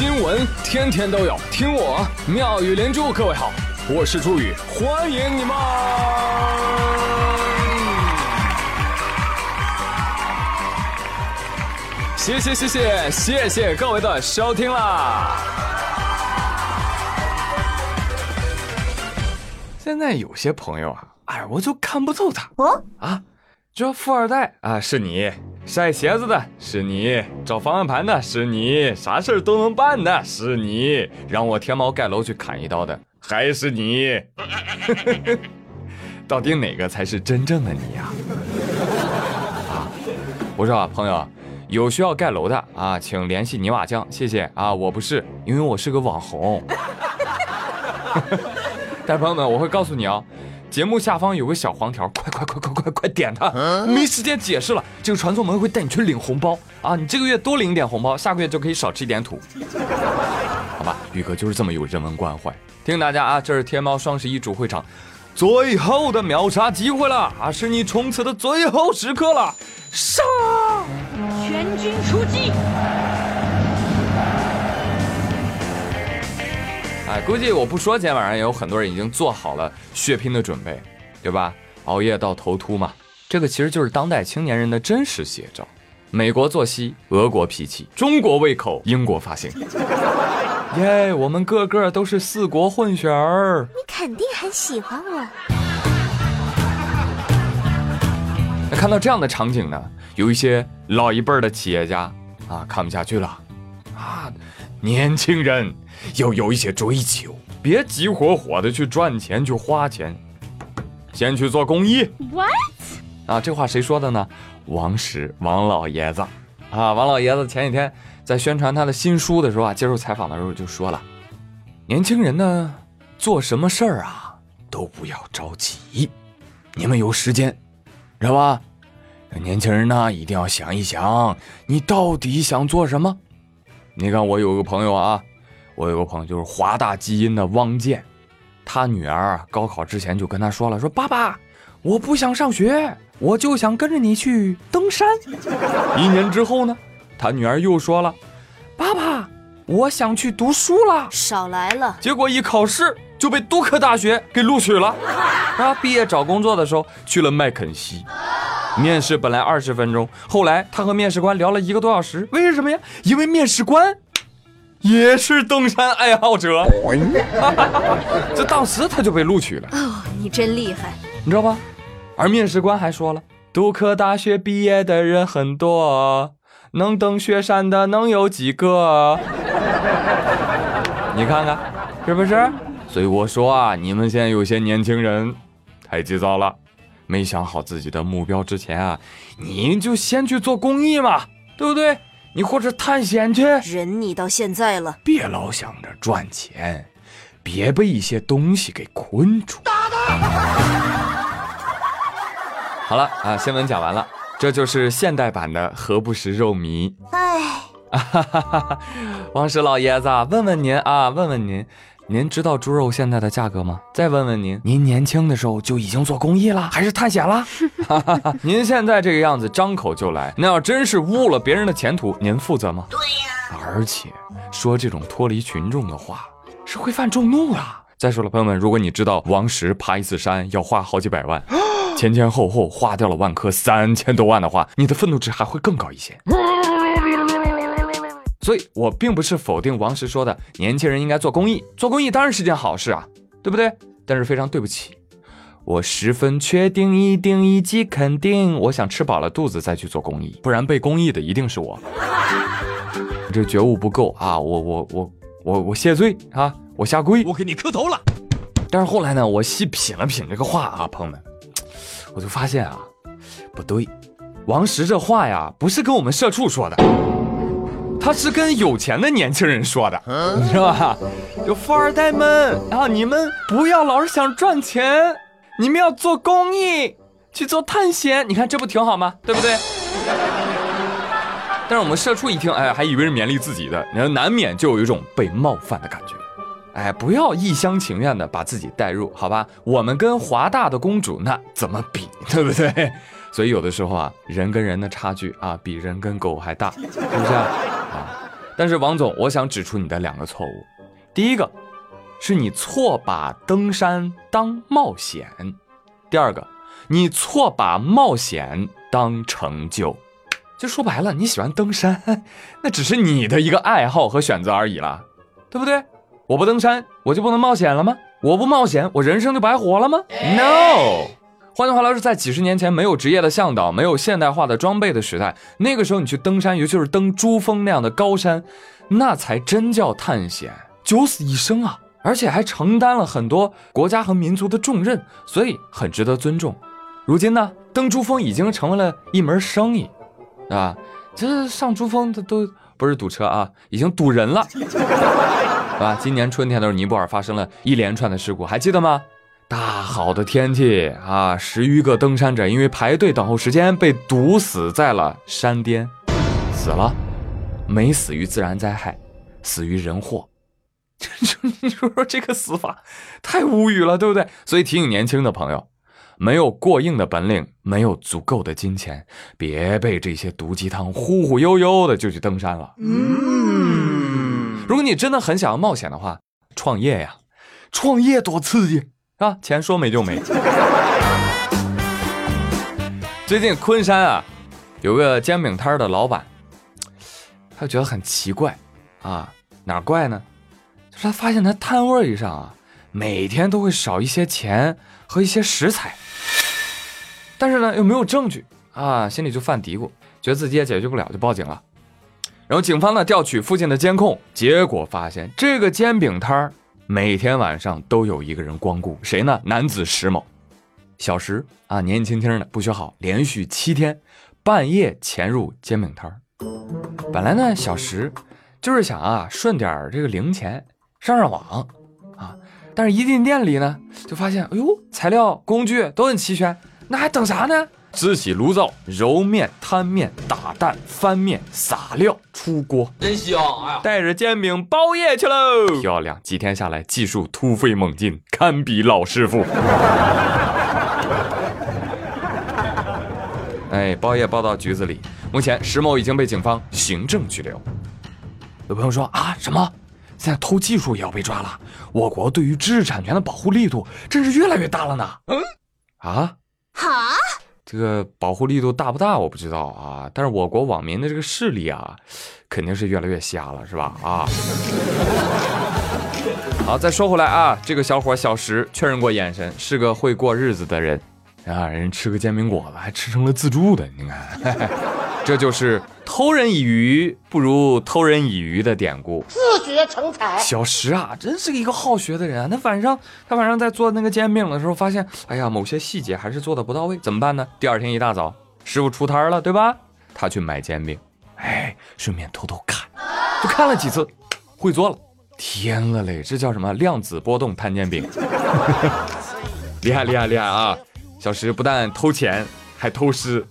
新闻天天都有，听我妙语连珠。各位好，我是朱宇，欢迎你们！谢谢各位的收听啦！现在有些朋友啊，哎，我就看不透他。这富二代啊，是你晒鞋子的，是你找方向盘的，是你啥事儿都能办的，是你让我天猫盖楼去砍一刀的，还是你？到底哪个才是真正的你呀？我说啊，朋友，有需要盖楼的啊，请联系泥瓦匠，谢谢啊。我不是，因为我是个网红。但朋友们，我会告诉你哦。节目下方有个小黄条，快点它！没时间解释了，这个传送门会带你去领红包啊！你这个月多领一点红包，下个月就可以少吃一点土，好吧？宇哥就是这么有人文关怀。听大家啊，这是天猫双11主会场最后的秒杀机会了啊，是你冲刺的最后时刻了！杀！全军出击！哎，估计我不说，今天晚上也有很多人已经做好了血拼的准备，对吧？熬夜到头秃嘛，这个其实就是当代青年人的真实写照。美国作息，俄国脾气，中国胃口，英国发型。耶，我们个个都是四国混血儿。你肯定很喜欢我。那看到这样的场景呢，有一些老一辈儿的企业家啊，看不下去了啊，年轻人。要有一些追求，别急火火的去赚钱去花钱，先去做公益。What？ 啊，这话谁说的呢？王老爷子啊，王老爷子前几天在宣传他的新书的时候啊，接受采访的时候就说了，年轻人呢，做什么事儿啊都不要着急，你们有时间，知道吧？年轻人呢一定要想一想，你到底想做什么？你看我有个朋友就是华大基因的汪建，他女儿高考之前就跟他说了，说爸爸，我不想上学，我就想跟着你去登山。一年之后呢，他女儿又说了，爸爸，我想去读书了。少来了。结果一考试就被杜克大学给录取了。他毕业找工作的时候去了麦肯锡。面试本来20分钟，后来他和面试官聊了1个多小时，为什么呀？因为面试官也是登山爱好者。这当时他就被录取了。哦，你真厉害，你知道吧？而面试官还说了，杜克大学毕业的人很多，能登雪山的能有几个？你看看是不是？所以我说啊，你们现在有些年轻人太急躁了，没想好自己的目标之前啊，你就先去做公益嘛，对不对？你或者探险去，忍你到现在了，别老想着赚钱，别被一些东西给困住。打他！好了啊，新闻讲完了，这就是现代版的何不食肉糜。哎，王石老爷子，问问您，您知道猪肉现在的价格吗？再问问您，您年轻的时候就已经做公益了，还是探险了？您现在这个样子张口就来，那要真是误了别人的前途，您负责吗？对呀。而且说这种脱离群众的话是会犯众怒的。再说了，朋友们，如果你知道王石爬一次山要花好几百万，前后后花掉了万科3000多万的话，你的愤怒值还会更高一些。所以我并不是否定王石说的年轻人应该做公益，做公益当然是件好事啊，对不对？但是非常对不起，我十分确定一定肯定，我想吃饱了肚子再去做公益，不然被公益的一定是我。这觉悟不够啊，我谢罪啊，我下跪，我给你磕头了。但是后来呢，我细品了品这个话啊，朋友们，我就发现啊，不对，王石这话呀不是跟我们社畜说的，他是跟有钱的年轻人说的，你知道吧？就富二代们啊，你们不要老是想赚钱，你们要做公益，去做探险，你看这不挺好吗？对不对？但是我们社畜一听，哎，还以为是勉励自己的，然后难免就有一种被冒犯的感觉。哎，不要一厢情愿的把自己带入，好吧？我们跟华大的公主那怎么比，对不对？所以有的时候啊，人跟人的差距啊，比人跟狗还大，是不是啊？但是王总，我想指出你的两个错误。第一个是你错把登山当冒险，第二个你错把冒险当成就。就说白了，你喜欢登山，那只是你的一个爱好和选择而已啦，对不对？我不登山，我就不能冒险了吗？我不冒险，我人生就白活了吗 ？No。换句话来说，在几十年前没有职业的向导，没有现代化的装备的时代，那个时候你去登山，尤其是登珠峰那样的高山，那才真叫探险，九死一生啊！而且还承担了很多国家和民族的重任，所以很值得尊重。如今呢，登珠峰已经成为了一门生意，啊，这上珠峰的都不是堵车啊，已经堵人了，啊，今年春天的时候，尼泊尔发生了一连串的事故，还记得吗？大好的天气啊，10余个登山者因为排队等候时间被堵死在了山巅，死了，没死于自然灾害，死于人祸。你说这个死法太无语了，对不对？所以提醒年轻的朋友，没有过硬的本领，没有足够的金钱，别被这些毒鸡汤忽忽悠悠的就去登山了。如果你真的很想要冒险的话，创业呀，创业多刺激！啊，钱说没就没。最近昆山啊，有个煎饼摊的老板，他觉得很奇怪啊，哪怪呢？就是他发现他摊位上啊，每天都会少一些钱和一些食材，但是呢又没有证据啊，心里就犯嘀咕，觉得自己也解决不了，就报警了。然后警方呢调取附近的监控，结果发现这个煎饼摊每天晚上都有一个人光顾，谁呢？男子石某，小石啊，年纪轻轻的不学好，连续7天半夜潜入煎饼摊。本来呢，小石就是想啊顺点这个零钱上网啊，但是一进店里呢，就发现哎呦，材料工具都很齐全，那还等啥呢？支起炉灶，揉面、摊面、打蛋、翻面、撒料、出锅，真香！哎，带着煎饼包夜去喽！漂亮！几天下来，技术突飞猛进，堪比老师傅。哎，包夜包到局子里，目前石某已经被警方行政拘留。有朋友说啊，什么？现在偷技术也要被抓了？我国对于知识产权的保护力度真是越来越大了呢。嗯，啊，好。这个保护力度大不大我不知道啊，但是我国网民的这个视力啊，肯定是越来越瞎了，是吧？啊，好，再说回来啊，这个小伙小石确认过眼神，是个会过日子的人啊，人吃个煎饼果子还吃成了自助的，你看，嘿嘿，这就是偷人以鱼不如偷人以渔的典故，自学成才。小石啊，真是一个好学的人啊。他晚上在做那个煎饼的时候，发现，哎呀，某些细节还是做的不到位，怎么办呢？第2天一大早，师傅出摊了，对吧？他去买煎饼，哎，顺便偷偷看，就看了几次，会做了。天了嘞，这叫什么？量子波动摊煎饼，厉害厉害厉害啊！小石不但偷钱，还偷师。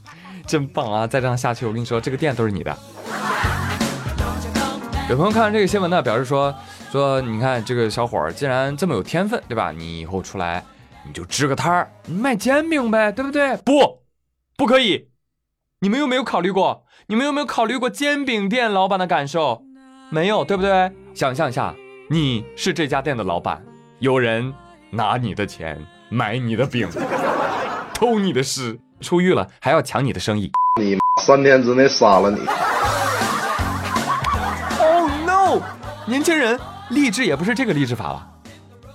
真棒啊！再这样下去，我跟你说，这个店都是你的。有朋友看这个新闻呢，表示说你看这个小伙儿，既然这么有天分，对吧？你以后出来你就支个摊儿，你卖煎饼呗，对不对？不可以！你们有没有考虑过煎饼店老板的感受？没有，对不对？想象一下，你是这家店的老板，有人拿你的钱买你的饼，偷你的师。出狱了还要抢你的生意，你3天之内杀了你。 Oh no， 年轻人励志也不是这个励志法了。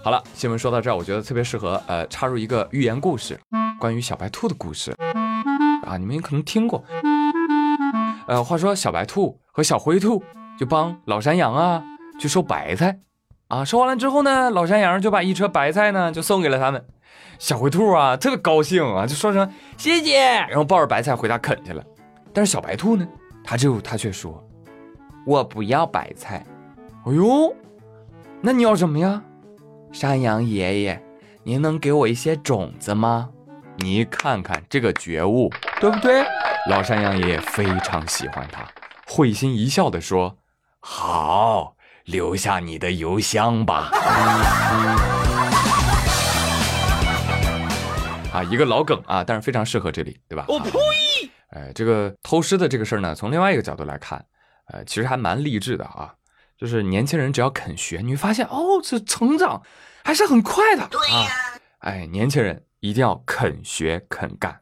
好了，新闻说到这儿，我觉得特别适合插入一个寓言故事，关于小白兔的故事啊，你们可能听过。话说小白兔和小灰兔就帮老山羊啊去收白菜啊，收完了之后呢，老山羊就把一车白菜呢就送给了他们。小灰兔啊特别高兴啊，就说声谢谢，然后抱着白菜回家啃去了。但是小白兔呢，他却说，我不要白菜。哎呦，那你要什么呀？山羊爷爷，您能给我一些种子吗？你看看这个觉悟，对不对？老山羊爷爷非常喜欢他，会心一笑地说，好，留下你的邮箱吧。啊，一个老梗啊，但是非常适合这里，对吧？我呸！这个偷师的这个事儿呢，从另外一个角度来看，其实还蛮励志的啊。就是年轻人只要肯学，你会发现哦，这成长还是很快的。对呀、啊，哎，年轻人一定要肯学肯干。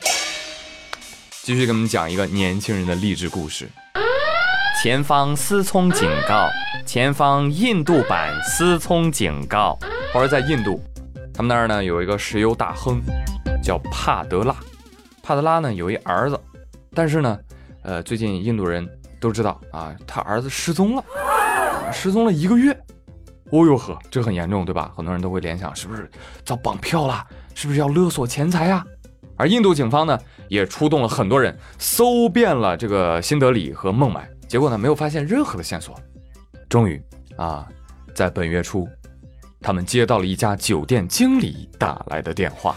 继续给我们讲一个年轻人的励志故事。前方思聪警告，前方印度版思聪警告。或者在印度，他们那儿呢有一个石油大亨叫帕德拉，帕德拉呢有一儿子，但是呢，最近印度人都知道啊，他儿子失踪了。失踪了一个月，哦呦呵，这很严重，对吧？很多人都会联想，是不是遭绑票了？是不是要勒索钱财啊？而印度警方呢，也出动了很多人，搜遍了这个新德里和孟买，结果呢，没有发现任何的线索。终于啊，在本月初，他们接到了一家酒店经理打来的电话：“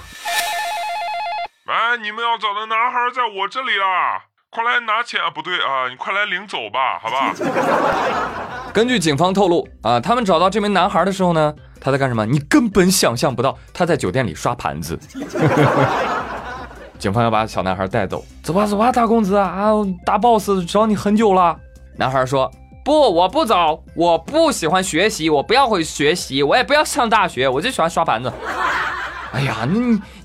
哎，你们要找的男孩在我这里啦！快来拿钱啊！不对啊，你快来领走吧，好吧？”根据警方透露啊，他们找到这名男孩的时候呢，他在干什么？你根本想象不到，他在酒店里刷盘子。警方要把小男孩带走，走吧走吧，大公子啊，大 boss 找你很久了。男孩说：“不，我不走，我不喜欢学习，我不要会学习，我也不要上大学，我就喜欢刷盘子。”哎呀，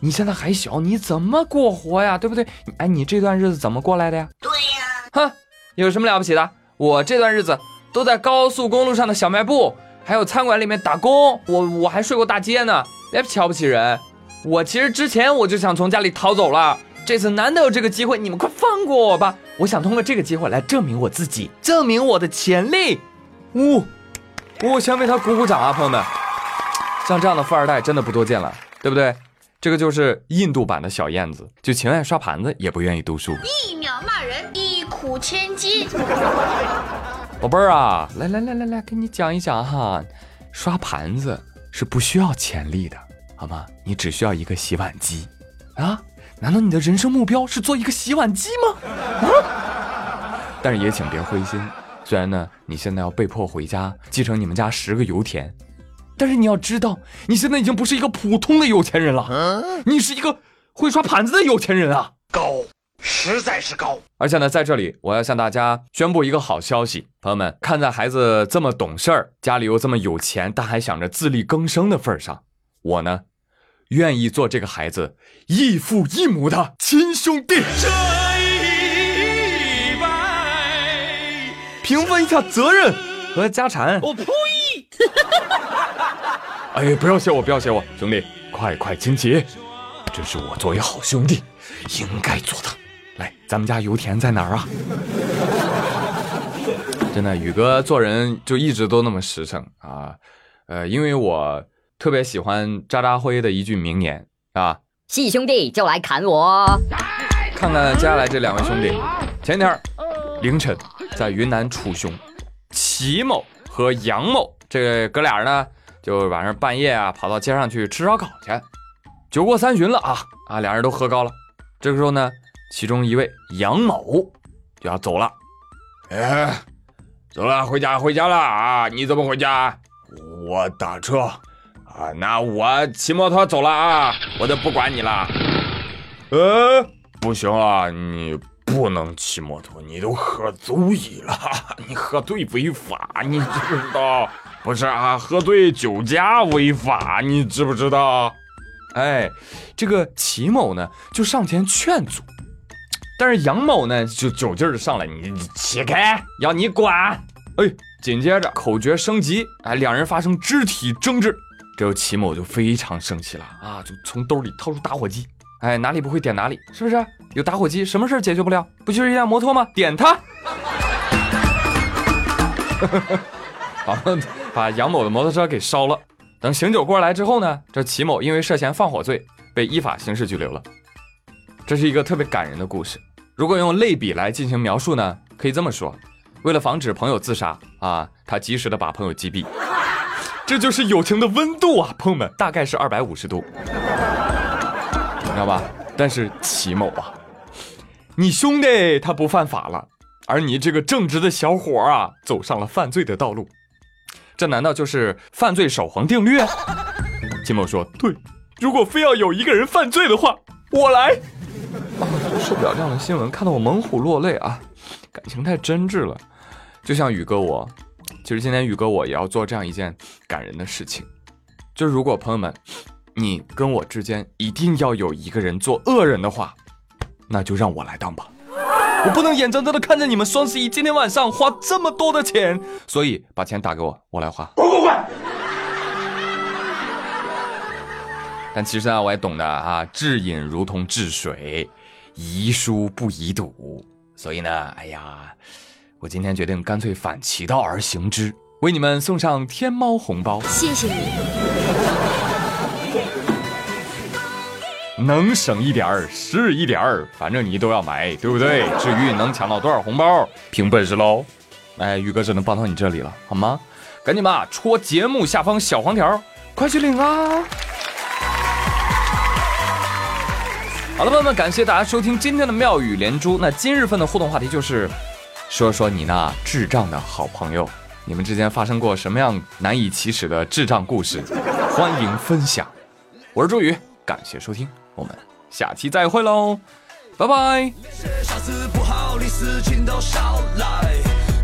你现在还小，你怎么过活呀？对不对？哎，你这段日子怎么过来的呀？对呀，哼，有什么了不起的？我这段日子都在高速公路上的小卖部，还有餐馆里面打工，我还睡过大街呢，别瞧不起人。我其实之前我就想从家里逃走了，这次难得有这个机会，你们快放过我吧！我想通过这个机会来证明我自己，证明我的潜力。我先为他鼓鼓掌啊，朋友们！像这样的富二代真的不多见了，对不对？这个就是印度版的小燕子，就情愿刷盘子，也不愿意读书。一秒骂人，一苦千金。宝贝儿啊，来，给你讲一讲哈，刷盘子是不需要潜力的，好吗？你只需要一个洗碗机啊？难道你的人生目标是做一个洗碗机吗？啊！但是也请别灰心，虽然呢，你现在要被迫回家继承你们家10个油田，但是你要知道，你现在已经不是一个普通的有钱人了，你是一个会刷盘子的有钱人啊！高。实在是高。而且呢，在这里我要向大家宣布一个好消息，朋友们，看在孩子这么懂事儿，家里又这么有钱，但还想着自力更生的份上，我呢，愿意做这个孩子异父异母的亲兄弟。这一拜，平分一下责任和家产。我呸！哎，不要谢我，兄弟，快亲起！这是我作为好兄弟应该做的。来，咱们家油田在哪儿啊？真的，宇哥做人就一直都那么实诚啊。因为我特别喜欢渣渣辉的一句名言啊，戏兄弟就来砍我。看看接下来这两位兄弟，前天凌晨在云南楚雄，齐某和杨某这哥俩呢，就晚上半夜啊跑到街上去吃烧烤去。酒过三巡了啊，俩人都喝高了。这个时候呢，其中一位杨某就要走了。哎，走了，回家了啊！你怎么回家？我打车啊，那我骑摩托走了啊，我就不管你了。不行啊，你不能骑摩托，你都喝醉了，你喝醉违法，你知不知道？不是啊，喝醉酒驾违法，你知不知道？哎，这个齐某呢就上前劝阻，但是杨某呢就酒劲儿上来，你起开，要你管！哎，紧接着口角升级，哎，两人发生肢体争执，这时齐某就非常生气了啊，就从兜里掏出打火机，哎，哪里不会点哪里，是不是？有打火机，什么事解决不了？不就是一辆摩托吗？点它！把杨某的摩托车给烧了。等醒酒过来之后呢，这齐某因为涉嫌放火罪被依法刑事拘留了。这是一个特别感人的故事，如果用类比来进行描述呢，可以这么说，为了防止朋友自杀啊，他及时的把朋友击毙。这就是友情的温度啊，朋友们，大概是250度，你知道吧？但是齐某啊，你兄弟他不犯法了，而你这个正直的小伙啊，走上了犯罪的道路，这难道就是犯罪守恒定律？齐某说：“对，如果非要有一个人犯罪的话，我来。”受不了这样的新闻，看得我猛虎落泪啊！感情太真挚了。就像宇哥我，其实今天宇哥我也要做这样一件感人的事情，就是如果朋友们你跟我之间一定要有一个人做恶人的话，那就让我来当吧，我不能眼睁睁的看着你们双十一今天晚上花这么多的钱，所以把钱打给我，我来花，滚！但其实啊，我也懂的啊，治饮如同治水，宜疏不宜堵，所以呢，哎呀，我今天决定干脆反其道而行之，为你们送上天猫红包，谢谢你，能省一点儿是一点儿，反正你都要买，对不对？至于能抢到多少红包，凭本事喽。哎，宇哥只能帮到你这里了，好吗？赶紧吧，戳节目下方小黄条，快去领啊！好了，朋友们，感谢大家收听今天的妙语连珠。那今日份的互动话题就是，说说你那智障的好朋友，你们之间发生过什么样难以启齿的智障故事？欢迎分享。我是朱宇，感谢收听，我们下期再会喽，拜拜。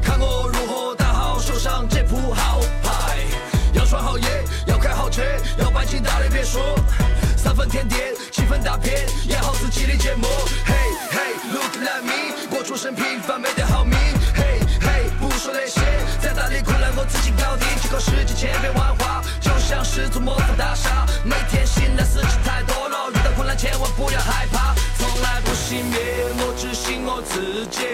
看我如何打好手上这副好牌，要穿好鞋，要开好车，要白金打雷别说。三分甜点，七分大片，演好自己的节目。Hey hey look at me， 我出身平凡，没得好命。Hey hey 不说那些，再大的困难我自己搞定。只靠实际，千变万化，就像是座魔法大厦。每天醒来事情太多了，遇到困难千万不要害怕，从来不熄灭，我只信我自己。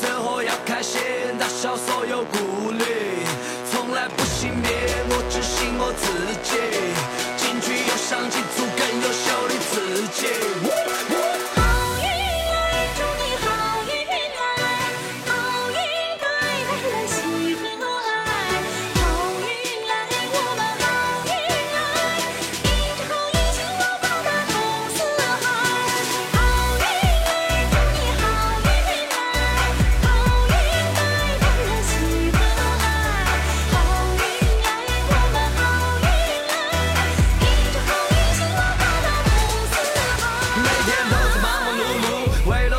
生活要开心，打消所有顾虑，从来不熄灭，我只信我自己。上进足更优秀的自己，好运来，祝你好运来，好运来，带来喜和爱，好运来，我们好运来，一直好运兴旺到达红四海，好运来，祝你好运来，好运来，带来喜和爱，好运来，我们好运来。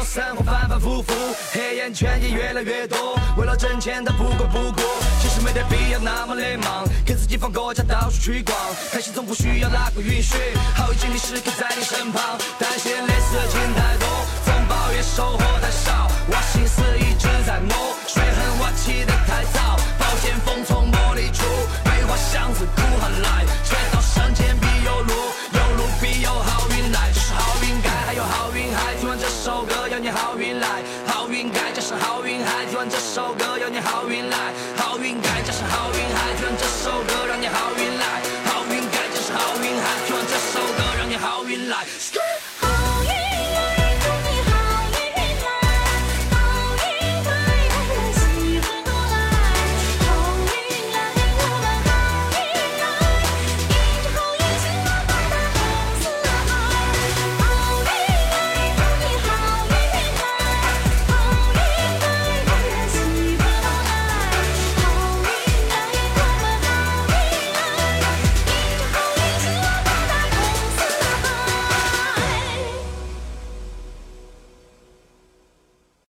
黑眼圈也越来越多，为了挣钱他不管不顾，其实没得必要那么累忙，给自己放个假到处去逛，开心总不需要哪个允许，好运经历时刻在你身旁，担心的事情太多，总抱怨收获太少，我心思一直在摸，水很我起得太早，暴剑锋从磨砺出，梅花香自苦寒来，却道山前必有路，有路必有好运来，就是好运该还有好运还，听完这首歌要你好运来，好运该加上好运还，听完这首歌要你好运来，好运该加上好运。